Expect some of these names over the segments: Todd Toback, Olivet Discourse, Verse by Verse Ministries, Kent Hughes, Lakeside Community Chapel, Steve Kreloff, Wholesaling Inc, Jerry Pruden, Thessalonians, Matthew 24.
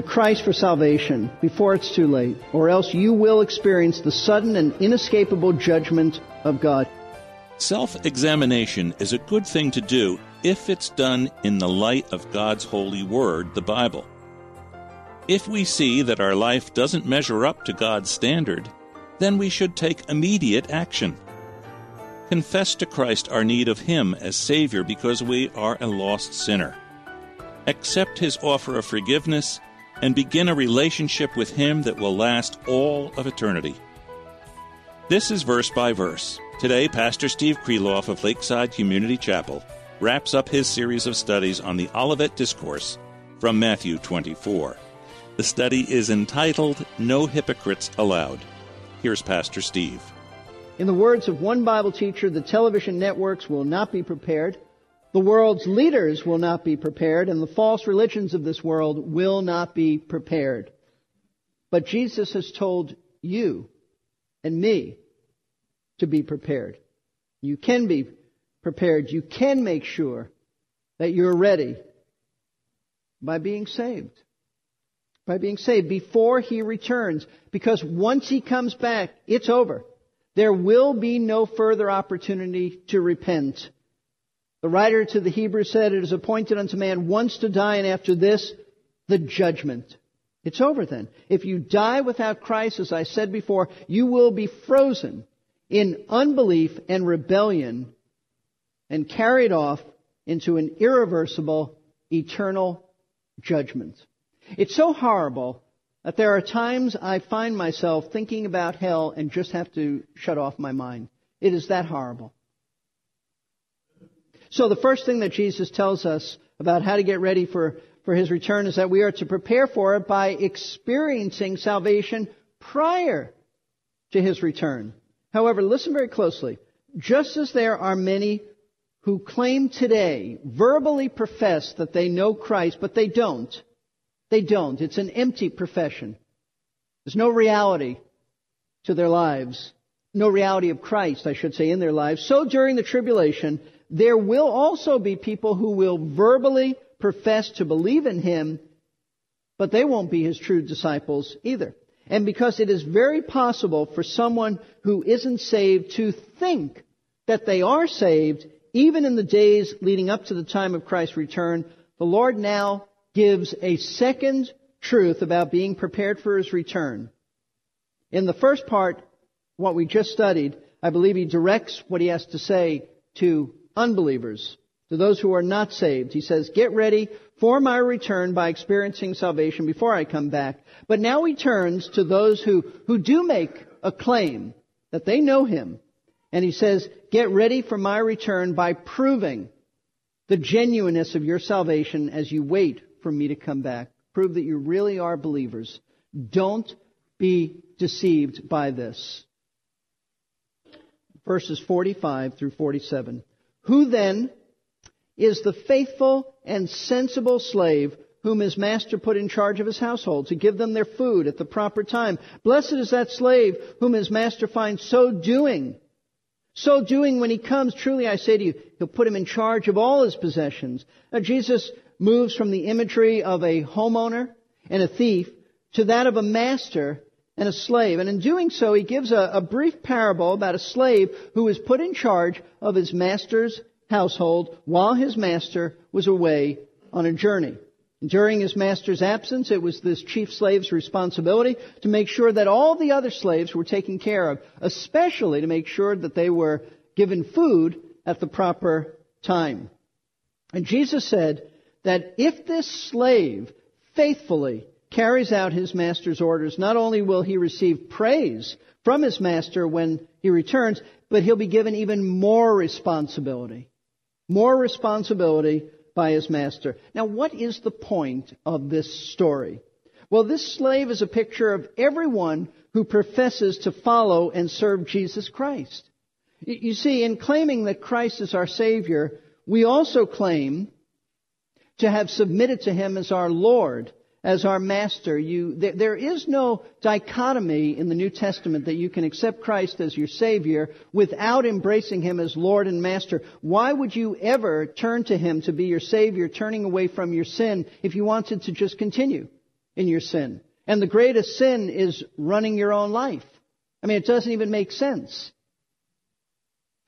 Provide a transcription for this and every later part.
to Christ for salvation before it's too late, or else you will experience the sudden and inescapable judgment of God. Self-examination is a good thing to do if it's done in the light of God's holy word, the Bible. If we see that our life doesn't measure up to God's standard, then we should take immediate action. Confess to Christ our need of Him as Savior because we are a lost sinner. Accept His offer of forgiveness and begin a relationship with Him that will last all of eternity. This is Verse by Verse. Today, Pastor Steve Kreloff of Lakeside Community Chapel wraps up his series of studies on the Olivet Discourse from Matthew 24. The study is entitled, No Hypocrites Allowed. Here's Pastor Steve. In the words of one Bible teacher, the television networks will not be prepared, the world's leaders will not be prepared, and the false religions of this world will not be prepared. But Jesus has told you and me to be prepared. You can be prepared. You can make sure that you're ready by being saved. By being saved before He returns. Because once He comes back, it's over. There will be no further opportunity to repent. The writer to the Hebrews said, "It is appointed unto man once to die, and after this, the judgment." It's over then. If you die without Christ, as I said before, you will be frozen in unbelief and rebellion and carried off into an irreversible, eternal judgment. It's so horrible that there are times I find myself thinking about hell and just have to shut off my mind. It is that horrible. So the first thing that Jesus tells us about how to get ready for His return is that we are to prepare for it by experiencing salvation prior to His return. However, listen very closely. Just as there are many who claim today, verbally profess that they know Christ, but they don't. They don't. It's an empty profession. There's no reality to their lives. No reality of Christ, I should say, in their lives. So during the tribulation, there will also be people who will verbally profess to believe in Him, but they won't be His true disciples either. And because it is very possible for someone who isn't saved to think that they are saved, even in the days leading up to the time of Christ's return, the Lord now gives a second truth about being prepared for His return. In the first part, what we just studied, I believe He directs what He has to say to unbelievers, to those who are not saved. He says, get ready for my return by experiencing salvation before I come back. But now He turns to those who do make a claim that they know Him. And He says, get ready for my return by proving the genuineness of your salvation as you wait for me to come back. Prove that you really are believers. Don't be deceived by this. Verses 45 through 47. Who then is the faithful and sensible slave whom his master put in charge of his household to give them their food at the proper time? Blessed is that slave whom his master finds so doing. So doing when he comes, truly I say to you, he'll put him in charge of all his possessions. Now Jesus moves from the imagery of a homeowner and a thief to that of a master and a slave. And in doing so, He gives a brief parable about a slave who was put in charge of his master's household while his master was away on a journey. During his master's absence, it was this chief slave's responsibility to make sure that all the other slaves were taken care of, especially to make sure that they were given food at the proper time. And Jesus said that if this slave faithfully carries out his master's orders, not only will he receive praise from his master when he returns, but he'll be given even more responsibility. More responsibility by his master. Now, what is the point of this story? Well, this slave is a picture of everyone who professes to follow and serve Jesus Christ. You see, in claiming that Christ is our Savior, we also claim to have submitted to Him as our Lord, as our Master. There is no dichotomy in the New Testament that you can accept Christ as your Savior without embracing Him as Lord and Master. Why would you ever turn to Him to be your Savior, turning away from your sin, if you wanted to just continue in your sin. And the greatest sin is running your own life. I mean, it doesn't even make sense.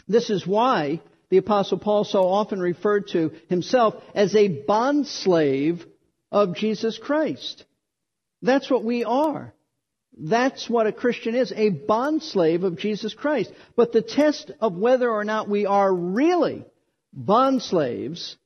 This is why the Apostle Paul so often referred to himself as a bondslave of Jesus Christ. That's what we are. That's what a Christian is, a bondslave of Jesus Christ. But the test of whether or not we are really bondslaves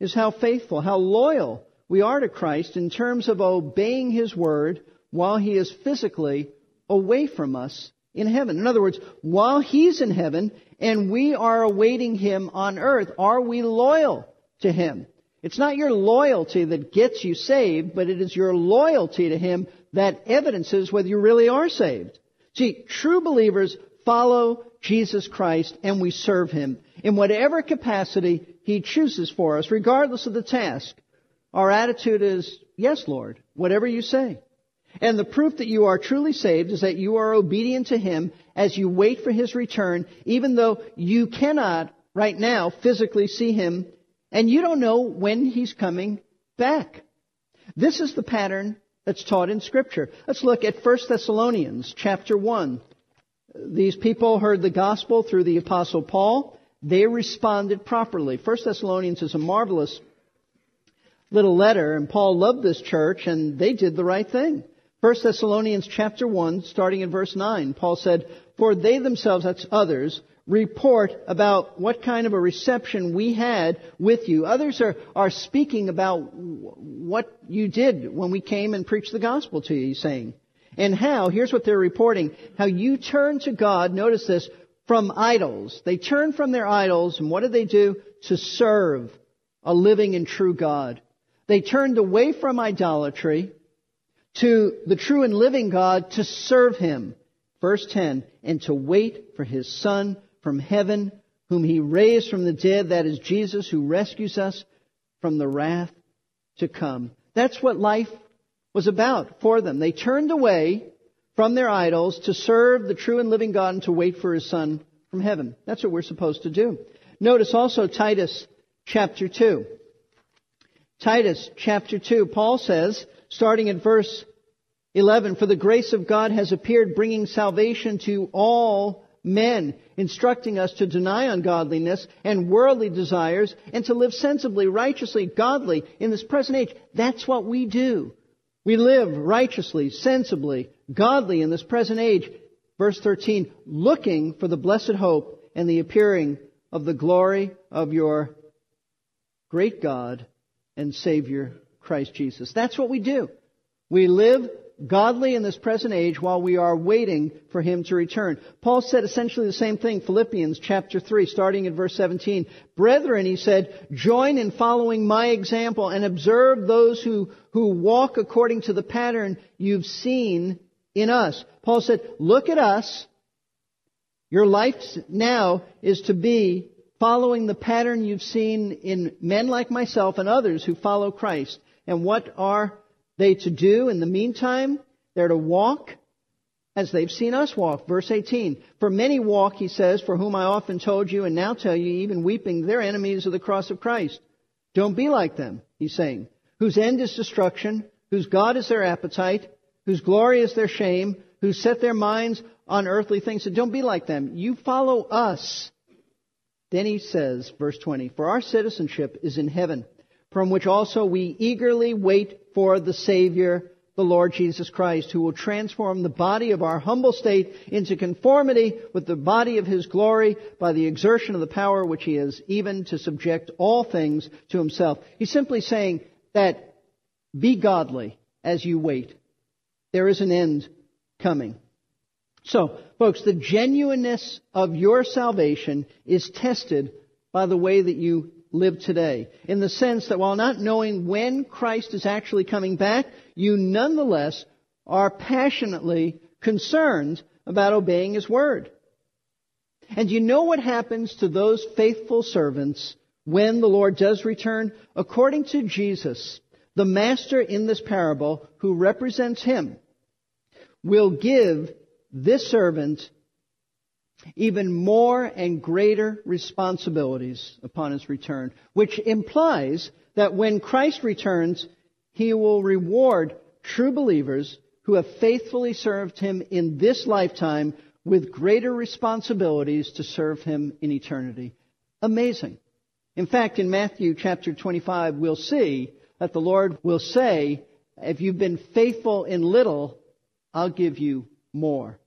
is how faithful, how loyal we are to Christ in terms of obeying His Word while He is physically away from us in heaven. In other words, while He's in heaven and we are awaiting Him on earth, are we loyal to Him? It's not your loyalty that gets you saved, but it is your loyalty to Him that evidences whether you really are saved. See, true believers follow Jesus Christ and we serve Him in whatever capacity He chooses for us, regardless of the task. Our attitude is, yes, Lord, whatever you say. And the proof that you are truly saved is that you are obedient to Him as you wait for His return, even though you cannot right now physically see Him and you don't know when He's coming back. This is the pattern that's taught in Scripture. Let's look at 1 Thessalonians chapter 1. These people heard the gospel through the Apostle Paul. They responded properly. 1 Thessalonians is a marvelous little letter, and Paul loved this church, and they did the right thing. 1 Thessalonians chapter 1, starting in verse 9, Paul said, "For they themselves," that's others, "report about what kind of a reception we had with you." Others are speaking about what you did when we came and preached the gospel to you, he's saying. "And how," here's what they're reporting, "how you turned to God," notice this, "from idols." They turned from their idols, and what did they do? To serve a living and true God. They turned away from idolatry to the true and living God to serve Him. Verse 10, "and to wait for His Son from heaven, whom He raised from the dead, that is Jesus, who rescues us from the wrath to come." That's what life was about for them. They turned away from their idols to serve the true and living God and to wait for His Son from heaven. That's what we're supposed to do. Notice also Titus chapter 2. Titus chapter 2, Paul says, starting at verse 11, "For the grace of God has appeared, bringing salvation to all men, instructing us to deny ungodliness and worldly desires, and to live sensibly, righteously, godly in this present age." That's what we do. We live righteously, sensibly, godly in this present age. Verse 13, "looking for the blessed hope and the appearing of the glory of your great God and Savior Christ Jesus." That's what we do. We live godly in this present age while we are waiting for Him to return. Paul said essentially the same thing, Philippians chapter 3, starting at verse 17. "Brethren," he said, "join in following my example and observe those who walk according to the pattern you've seen in us." Paul said, look at us. Your life now is to be following the pattern you've seen in men like myself and others who follow Christ. And what are they to do in the meantime? They're to walk as they've seen us walk. Verse 18, "For many walk," he says, "for whom I often told you and now tell you, even weeping, they're enemies of the cross of Christ." Don't be like them, he's saying, "whose end is destruction, whose God is their appetite, whose glory is their shame, who set their minds on earthly things." So don't be like them. You follow us. Then he says, verse 20, "For our citizenship is in heaven, from which also we eagerly wait for the Savior, the Lord Jesus Christ, who will transform the body of our humble state into conformity with the body of His glory by the exertion of the power which He has even to subject all things to Himself." He's simply saying that be godly as you wait. There is an end coming. So, folks, the genuineness of your salvation is tested by the way that you live today, in the sense that while not knowing when Christ is actually coming back, you nonetheless are passionately concerned about obeying His Word. And you know what happens to those faithful servants when the Lord does return? According to Jesus, the Master in this parable, who represents Him, will give this servant even more and greater responsibilities upon his return, which implies that when Christ returns, He will reward true believers who have faithfully served him in this lifetime with greater responsibilities to serve him in eternity. Amazing. In fact, in Matthew chapter 25, we'll see that the Lord will say, if you've been faithful in little, I'll give you more.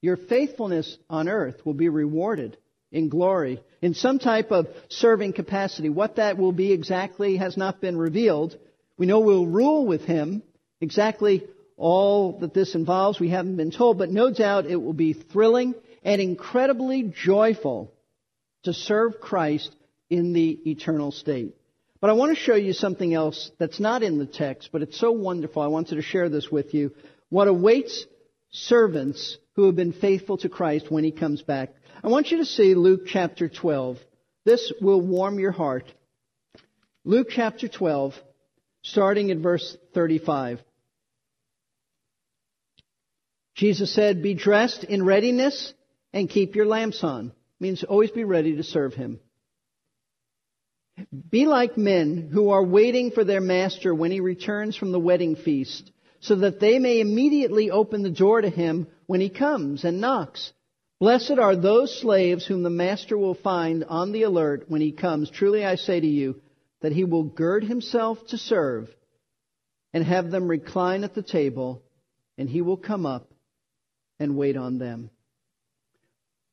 Your faithfulness on earth will be rewarded in glory, in some type of serving capacity. What that will be exactly has not been revealed. We know we'll rule with him. Exactly all that this involves, we haven't been told, but no doubt it will be thrilling and incredibly joyful to serve Christ in the eternal state. But I want to show you something else that's not in the text, but it's so wonderful. I wanted to share this with you. What awaits servants who have been faithful to Christ when he comes back. I want you to see Luke chapter 12. This will warm your heart. Luke chapter 12, starting at verse 35. Jesus said, "Be dressed in readiness and keep your lamps on." It means always be ready to serve him. "Be like men who are waiting for their master when he returns from the wedding feast, so that they may immediately open the door to him when he comes and knocks. Blessed are those slaves whom the master will find on the alert when he comes. Truly I say to you that he will gird himself to serve and have them recline at the table, and he will come up and wait on them."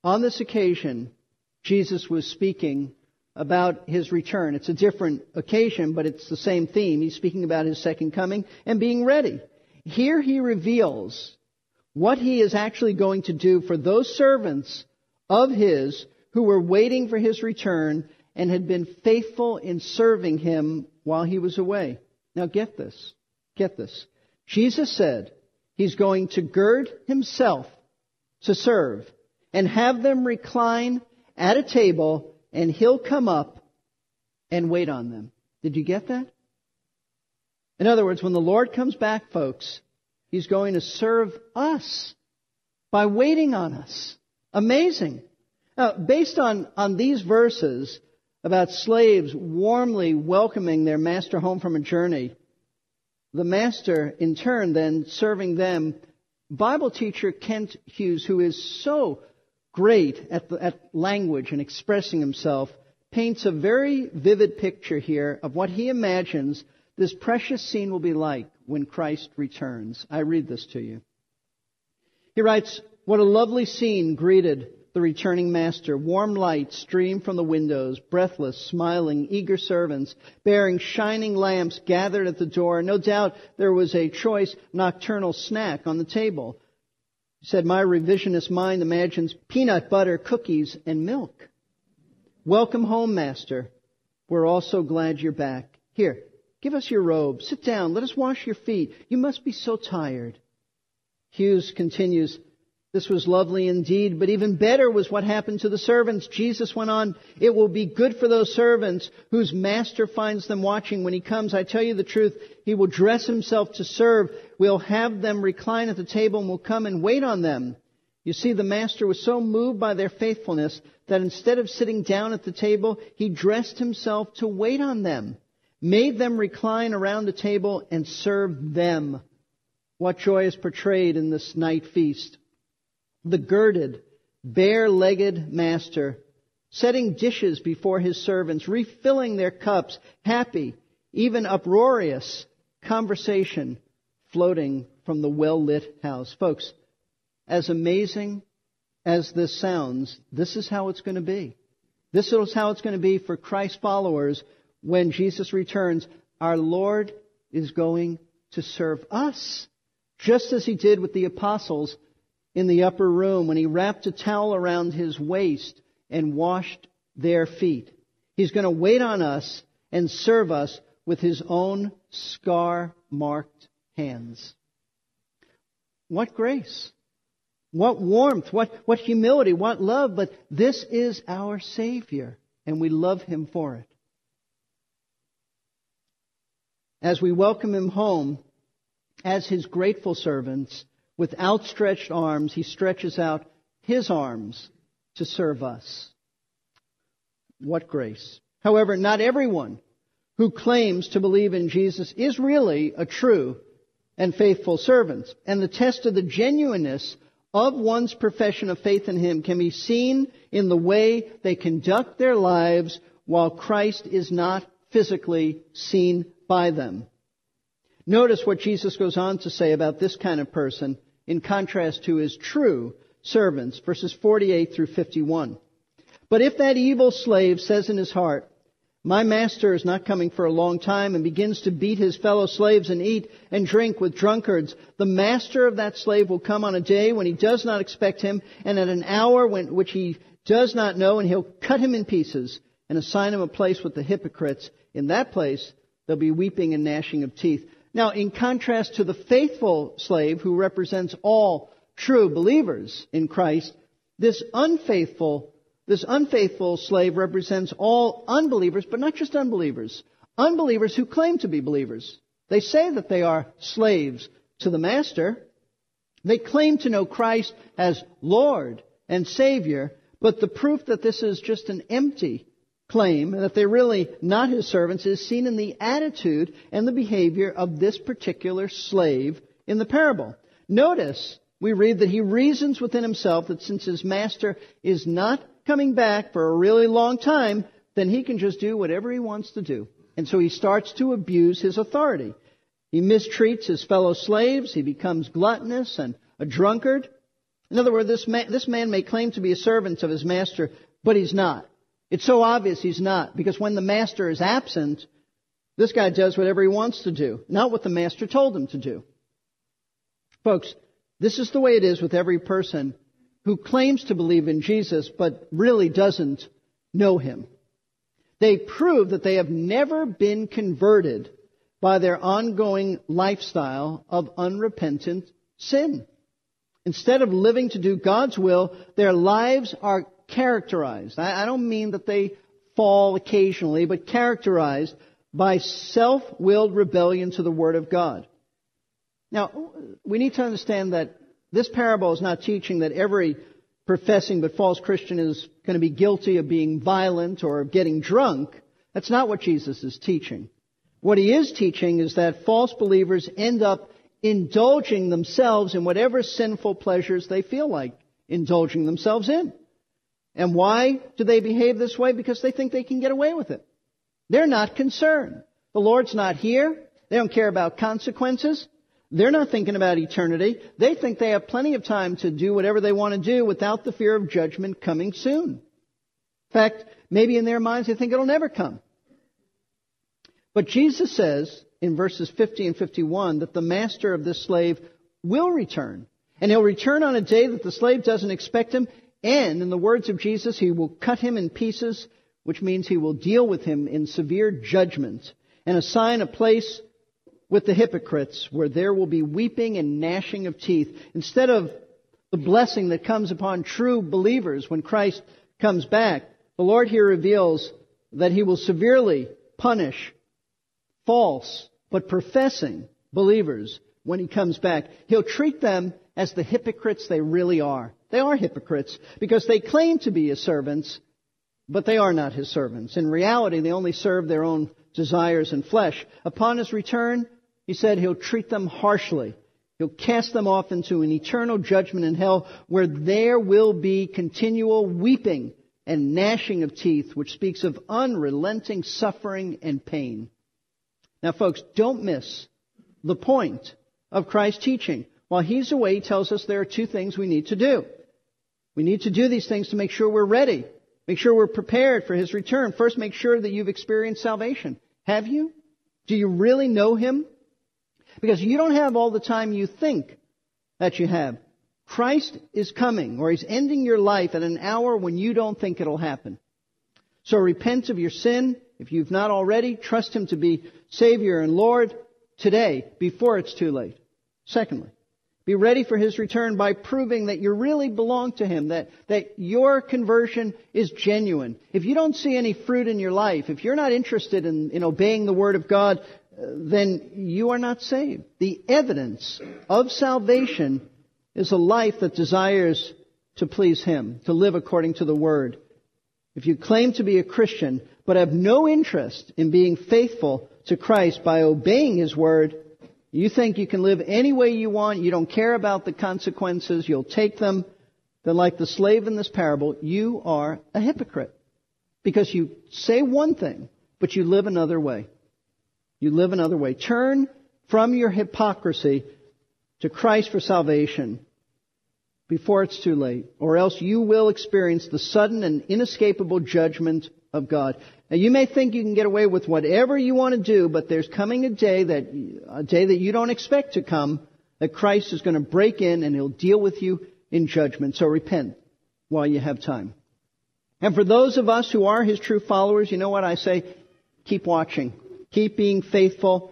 On this occasion, Jesus was speaking about his return. It's a different occasion, but it's the same theme. He's speaking about his second coming and being ready. Here he reveals what he is actually going to do for those servants of his who were waiting for his return and had been faithful in serving him while he was away. Now get this. Get this. Jesus said he's going to gird himself to serve and have them recline at a table, and he'll come up and wait on them. Did you get that? In other words, when the Lord comes back, folks, he's going to serve us by waiting on us. Amazing. Now, based on these verses about slaves warmly welcoming their master home from a journey, the master in turn then serving them, Bible teacher Kent Hughes, who is so great at language and expressing himself, paints a very vivid picture here of what he imagines this precious scene will be like when Christ returns. I read this to you. He writes, "What a lovely scene greeted the returning master. Warm light streamed from the windows, breathless, smiling, eager servants, bearing shining lamps gathered at the door. No doubt there was a choice nocturnal snack on the table." He said, "My revisionist mind imagines peanut butter, cookies, and milk. Welcome home, master. We're all so glad you're back. Here, give us your robe. Sit down. Let us wash your feet. You must be so tired." Hughes continues, "This was lovely indeed, but even better was what happened to the servants." Jesus went on, "It will be good for those servants whose master finds them watching when he comes. I tell you the truth, he will dress himself to serve. We'll have them recline at the table and will come and wait on them. You see, the master was so moved by their faithfulness that instead of sitting down at the table, he dressed himself to wait on them, made them recline around the table and served them." What joy is portrayed in this night feast. The girded, bare-legged master, setting dishes before his servants, refilling their cups, happy, even uproarious conversation floating from the well-lit house. Folks, as amazing as this sounds, this is how it's going to be. This is how it's going to be for Christ followers when Jesus returns. Our Lord is going to serve us, just as he did with the apostles in the upper room when he wrapped a towel around his waist and washed their feet. He's going to wait on us and serve us with his own scar-marked hands. What grace! What warmth! What humility! What love! But this is our Savior, and we love him for it. As we welcome him home as his grateful servants, with outstretched arms, he stretches out his arms to serve us. What grace. However, not everyone who claims to believe in Jesus is really a true and faithful servants. And the test of the genuineness of one's profession of faith in Him can be seen in the way they conduct their lives while Christ is not physically seen by them. Notice what Jesus goes on to say about this kind of person in contrast to his true servants, verses 48 through 51. But if that evil slave says in his heart, "My master is not coming for a long time," and begins to beat his fellow slaves and eat and drink with drunkards, the master of that slave will come on a day when he does not expect him, and at an hour which he does not know, and he'll cut him in pieces and assign him a place with the hypocrites. In that place, there'll be weeping and gnashing of teeth. Now, in contrast to the faithful slave who represents all true believers in Christ, this unfaithful slave represents all unbelievers, but not just unbelievers. Unbelievers who claim to be believers. They say that they are slaves to the master. They claim to know Christ as Lord and Savior, but the proof that this is just an empty claim, that they're really not His servants, is seen in the attitude and the behavior of this particular slave in the parable. Notice, we read that he reasons within himself that since his master is not coming back for a really long time, then he can just do whatever he wants to do. And so he starts to abuse his authority. He mistreats his fellow slaves. He becomes gluttonous and a drunkard. In other words, this man may claim to be a servant of his master, but he's not. It's so obvious he's not, because when the master is absent, this guy does whatever he wants to do, not what the master told him to do. Folks, this is the way it is with every person who claims to believe in Jesus but really doesn't know Him. They prove that they have never been converted by their ongoing lifestyle of unrepentant sin. Instead of living to do God's will, their lives are characterized. I don't mean that they fall occasionally, but characterized by self-willed rebellion to the Word of God. Now, we need to understand that this parable is not teaching that every professing but false Christian is going to be guilty of being violent or of getting drunk. That's not what Jesus is teaching. What He is teaching is that false believers end up indulging themselves in whatever sinful pleasures they feel like indulging themselves in. And why do they behave this way? Because they think they can get away with it. They're not concerned. The Lord's not here. They don't care about consequences. They're not thinking about eternity. They think they have plenty of time to do whatever they want to do without the fear of judgment coming soon. In fact, maybe in their minds they think it'll never come. But Jesus says in verses 50 and 51 that the master of this slave will return. And he'll return on a day that the slave doesn't expect him. And in the words of Jesus, he will cut him in pieces, which means he will deal with him in severe judgment and assign a place with the hypocrites where there will be weeping and gnashing of teeth. Instead of the blessing that comes upon true believers when Christ comes back, the Lord here reveals that He will severely punish false but professing believers when He comes back. He'll treat them as the hypocrites they really are. They are hypocrites because they claim to be His servants, but they are not His servants. In reality, they only serve their own desires and flesh. Upon His return, He said He'll treat them harshly. He'll cast them off into an eternal judgment in hell where there will be continual weeping and gnashing of teeth, which speaks of unrelenting suffering and pain. Now, folks, don't miss the point of Christ's teaching. While He's away, He tells us there are two things we need to do. We need to do these things to make sure we're ready. Make sure we're prepared for His return. First, make sure that you've experienced salvation. Have you? Do you really know Him? Because you don't have all the time you think that you have. Christ is coming, or He's ending your life at an hour when you don't think it'll happen. So repent of your sin. If you've not already, trust Him to be Savior and Lord today before it's too late. Secondly, be ready for His return by proving that you really belong to Him, that your conversion is genuine. If you don't see any fruit in your life, if you're not interested in obeying the Word of God, then you are not saved. The evidence of salvation is a life that desires to please Him, to live according to the Word. If you claim to be a Christian but have no interest in being faithful to Christ by obeying His Word, You think you can live any way you want. You don't care about the consequences. You'll take them. Then like the slave in this parable, you are a hypocrite. Because you say one thing, but you live another way. You live another way. Turn from your hypocrisy to Christ for salvation before it's too late, or else you will experience the sudden and inescapable judgment of God. Now, you may think you can get away with whatever you want to do, but there's coming a day that you don't expect to come, that Christ is going to break in and He'll deal with you in judgment. So repent while you have time. And for those of us who are His true followers, you know what I say? Keep watching. Keep being faithful.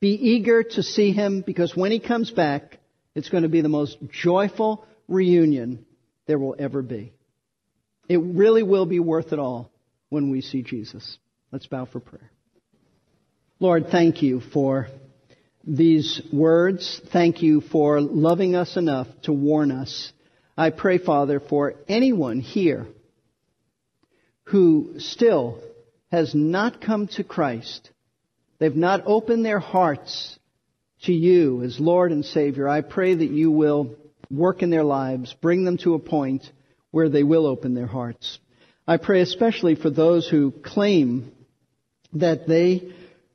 Be eager to see Him, because when He comes back, it's going to be the most joyful reunion there will ever be. It really will be worth it all when we see Jesus. Let's bow for prayer. Lord, thank You for these words. Thank You for loving us enough to warn us. I pray, Father, for anyone here who still has not come to Christ. They've not opened their hearts to You as Lord and Savior. I pray that You will work in their lives, bring them to a point where they will open their hearts. I pray especially for those who claim that they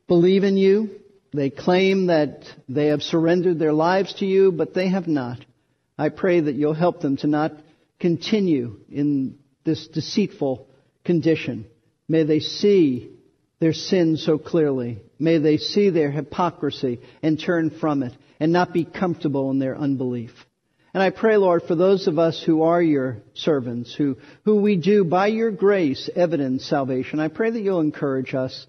believe in You. They claim that they have surrendered their lives to You, but they have not. I pray that You'll help them to not continue in this deceitful condition. May they see their sin so clearly. May they see their hypocrisy and turn from it and not be comfortable in their unbelief. And I pray, Lord, for those of us who are Your servants, who we do by Your grace evidence salvation, I pray that You'll encourage us.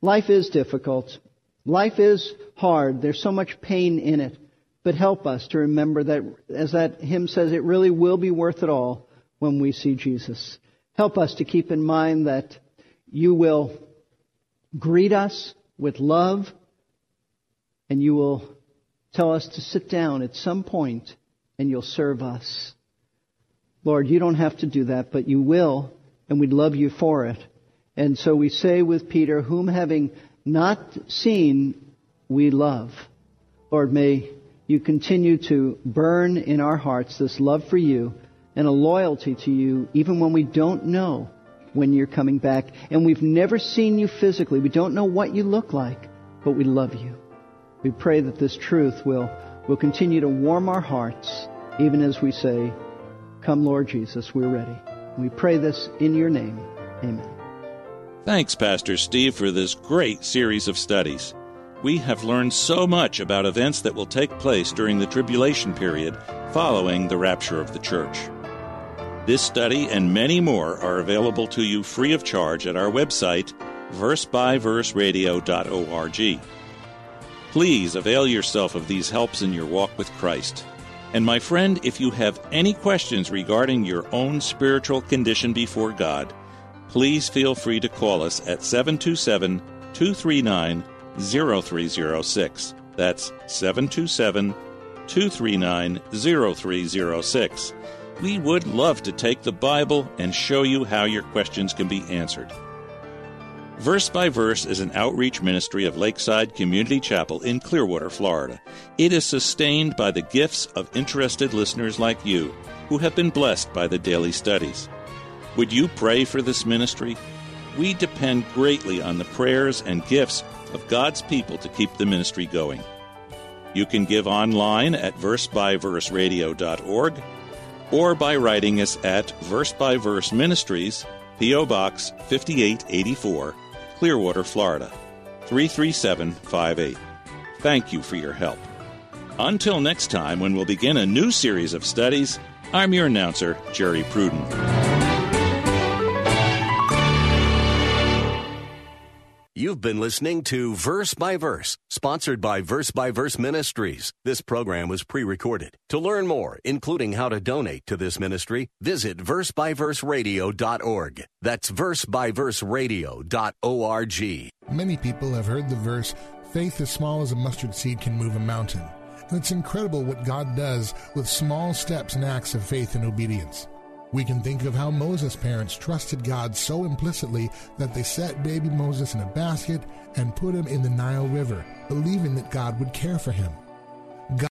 Life is difficult. Life is hard. There's so much pain in it. But help us to remember that, as that hymn says, it really will be worth it all when we see Jesus. Help us to keep in mind that You will greet us with love, and You will tell us to sit down at some point, and You'll serve us. Lord, You don't have to do that, but You will, and we'd love You for it. And so we say with Peter, whom having not seen, we love. Lord, may You continue to burn in our hearts this love for You and a loyalty to You, even when we don't know when You're coming back. And we've never seen You physically. We don't know what You look like, but we love You. We pray that this truth will continue to warm our hearts, even as we say, come, Lord Jesus, we're ready. We pray this in Your name. Amen. Thanks, Pastor Steve, for this great series of studies. We have learned so much about events that will take place during the tribulation period following the rapture of the church. This study and many more are available to you free of charge at our website, versebyverseradio.org. Please avail yourself of these helps in your walk with Christ. And my friend, if you have any questions regarding your own spiritual condition before God, please feel free to call us at 727-239-0306. That's 727-239-0306. We would love to take the Bible and show you how your questions can be answered. Verse by Verse is an outreach ministry of Lakeside Community Chapel in Clearwater, Florida. It is sustained by the gifts of interested listeners like you who have been blessed by the daily studies. Would you pray for this ministry? We depend greatly on the prayers and gifts of God's people to keep the ministry going. You can give online at versebyverseradio.org or by writing us at Verse by Verse Ministries, P.O. Box 5884, Clearwater, Florida, 33758. Thank you for your help. Until next time, when we'll begin a new series of studies, I'm your announcer, Jerry Pruden. You've been listening to Verse by Verse, sponsored by Verse Ministries. This program was pre-recorded. To learn more, including how to donate to this ministry, visit versebyverseradio.org. That's versebyverseradio.org. Many people have heard the verse, faith as small as a mustard seed can move a mountain. And it's incredible what God does with small steps and acts of faith and obedience. We can think of how Moses' parents trusted God so implicitly that they set baby Moses in a basket and put him in the Nile River, believing that God would care for him.